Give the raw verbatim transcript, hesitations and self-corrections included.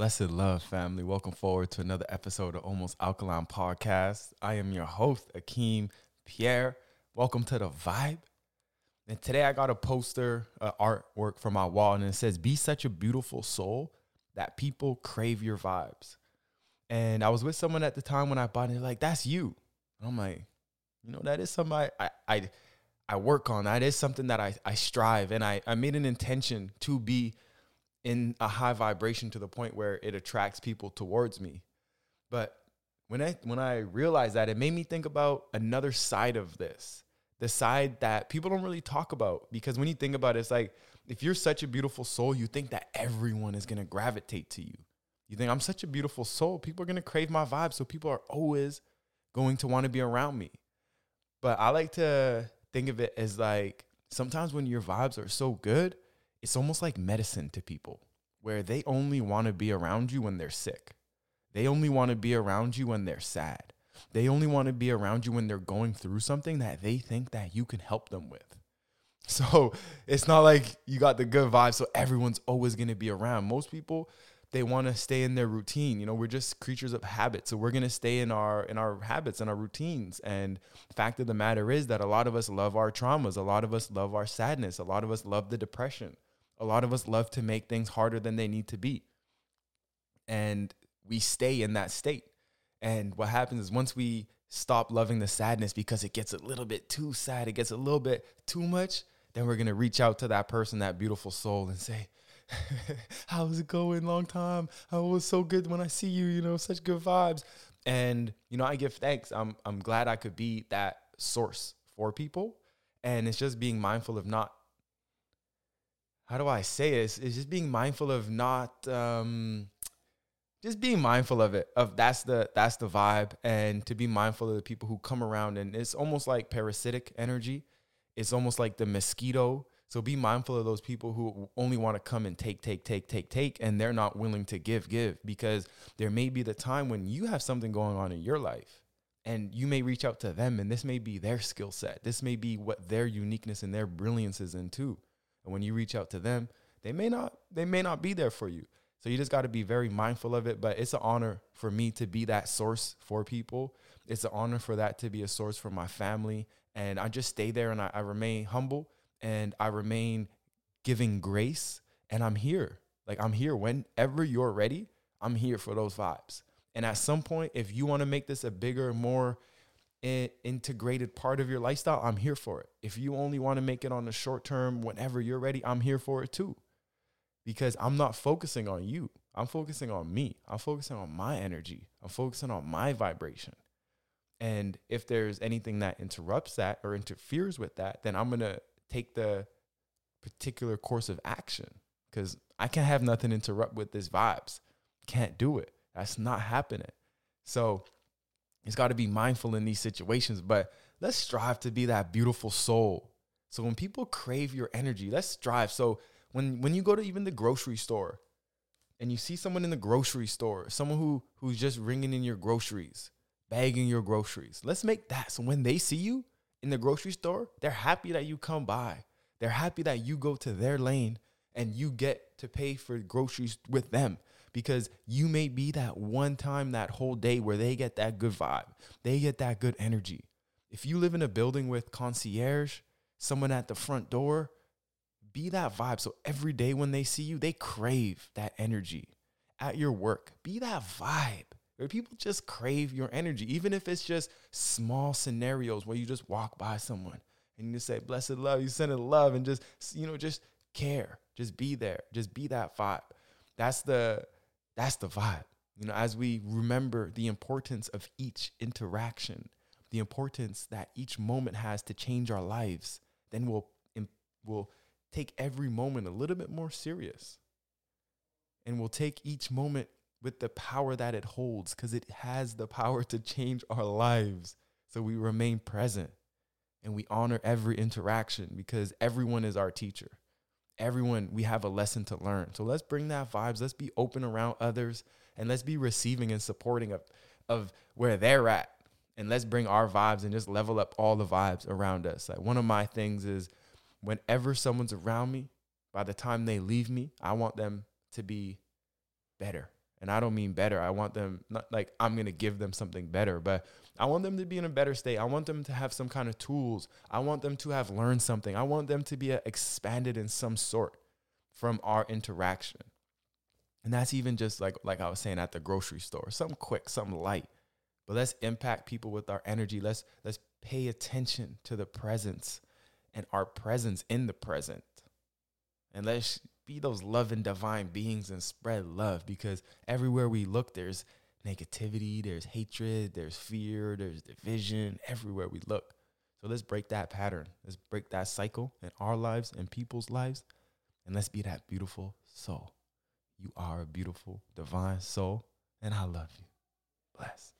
Blessed love, family. Welcome forward to another episode of Almost Alkaline Podcast. I am your host, Akeem Pierre. Welcome to the vibe. And today I got a poster, uh, artwork from my wall, and it says, "Be such a beautiful soul that people crave your vibes." And I was with someone at the time when I bought it. They're like, "That's you." And I'm like, you know, that is somebody I I, I work on. That is something that I, I strive, and I, I made an intention to be in a high vibration to the point where it attracts people towards me. But when I when I realized that, it made me think about another side of this, the side that people don't really talk about. Because when you think about it, it's like, if you're such a beautiful soul, you think that everyone is going to gravitate to you. You think, I'm such a beautiful soul, people are going to crave my vibe, so people are always going to want to be around me. But I like to think of it as like, sometimes when your vibes are so good, it's almost like medicine to people, where they only want to be around you when they're sick. They only want to be around you when they're sad. They only want to be around you when they're going through something that they think that you can help them with. So it's not like you got the good vibes, so everyone's always going to be around. Most people, they want to stay in their routine. You know, we're just creatures of habit. So we're going to stay in our in our habits and our routines. And the fact of the matter is that a lot of us love our traumas. A lot of us love our sadness. A lot of us love the depression. A lot of us love to make things harder than they need to be. And we stay in that state. And what happens is, once we stop loving the sadness because it gets a little bit too sad, it gets a little bit too much, then we're going to reach out to that person, that beautiful soul, and say, "How's it going? Long time. Oh, it's so good when I see you, you know, such good vibes." And, you know, I give thanks. I'm I'm glad I could be that source for people. And it's just being mindful of not, how do I say it? It's, it's just being mindful of not, um, just being mindful of it, of that's the, that's the vibe, and to be mindful of the people who come around. And it's almost like parasitic energy. It's almost like the mosquito. So be mindful of those people who only want to come and take, take, take, take, take, and they're not willing to give, give, because there may be the time when you have something going on in your life, and you may reach out to them, and this may be their skill set. This may be what their uniqueness and their brilliance is in too. And when you reach out to them, they may not, they may not be there for you. So you just got to be very mindful of it. But it's an honor for me to be that source for people. It's an honor for that to be a source for my family. And I just stay there, and I, I remain humble, and I remain giving grace. And I'm here. Like, I'm here whenever you're ready. I'm here for those vibes. And at some point, if you want to make this a bigger, more integrated part of your lifestyle, I'm here for it. If you only want to make it on the short term, whenever you're ready, I'm here for it too. Because I'm not focusing on you. I'm focusing on me. I'm focusing on my energy. I'm focusing on my vibration. And if there's anything that interrupts that or interferes with that, then I'm going to take the particular course of action, because I can't have nothing interrupt with this vibes. Can't do it. That's not happening. So it's got to be mindful in these situations, but let's strive to be that beautiful soul. So when people crave your energy, let's strive. So when when you go to even the grocery store, and you see someone in the grocery store, someone who who's just ringing in your groceries, bagging your groceries, let's make that so when they see you in the grocery store, they're happy that you come by. They're happy that you go to their lane and you get to pay for groceries with them. Because you may be that one time that whole day where they get that good vibe. They get that good energy. If you live in a building with concierge, someone at the front door, be that vibe. So every day when they see you, they crave that energy. At your work, be that vibe where people just crave your energy. Even if it's just small scenarios where you just walk by someone and you just say, "Blessed love," you send it love, and just, you know, just care. Just be there. Just be that vibe. That's the... That's the vibe, you know, as we remember the importance of each interaction, the importance that each moment has to change our lives. Then we'll we'll take every moment a little bit more serious, and we'll take each moment with the power that it holds, because it has the power to change our lives. So we remain present, and we honor every interaction, because everyone is our teacher. Everyone, we have a lesson to learn. So let's bring that vibes. Let's be open around others, and let's be receiving and supporting of, of where they're at. And let's bring our vibes and just level up all the vibes around us. Like, one of my things is, whenever someone's around me, by the time they leave me, I want them to be better And I don't mean better. I want them, not like I'm going to give them something better, but I want them to be in a better state. I want them to have some kind of tools. I want them to have learned something. I want them to be expanded in some sort from our interaction. And that's even just like, like I was saying at the grocery store, something quick, something light, but let's impact people with our energy. Let's, let's pay attention to the presence and our presence in the present. And let's be those loving divine beings and spread love, because everywhere we look, there's negativity, there's hatred, there's fear, there's division everywhere we look. So let's break that pattern. Let's break that cycle in our lives and people's lives. And let's be that beautiful soul. You are a beautiful, divine soul, and I love you. Bless.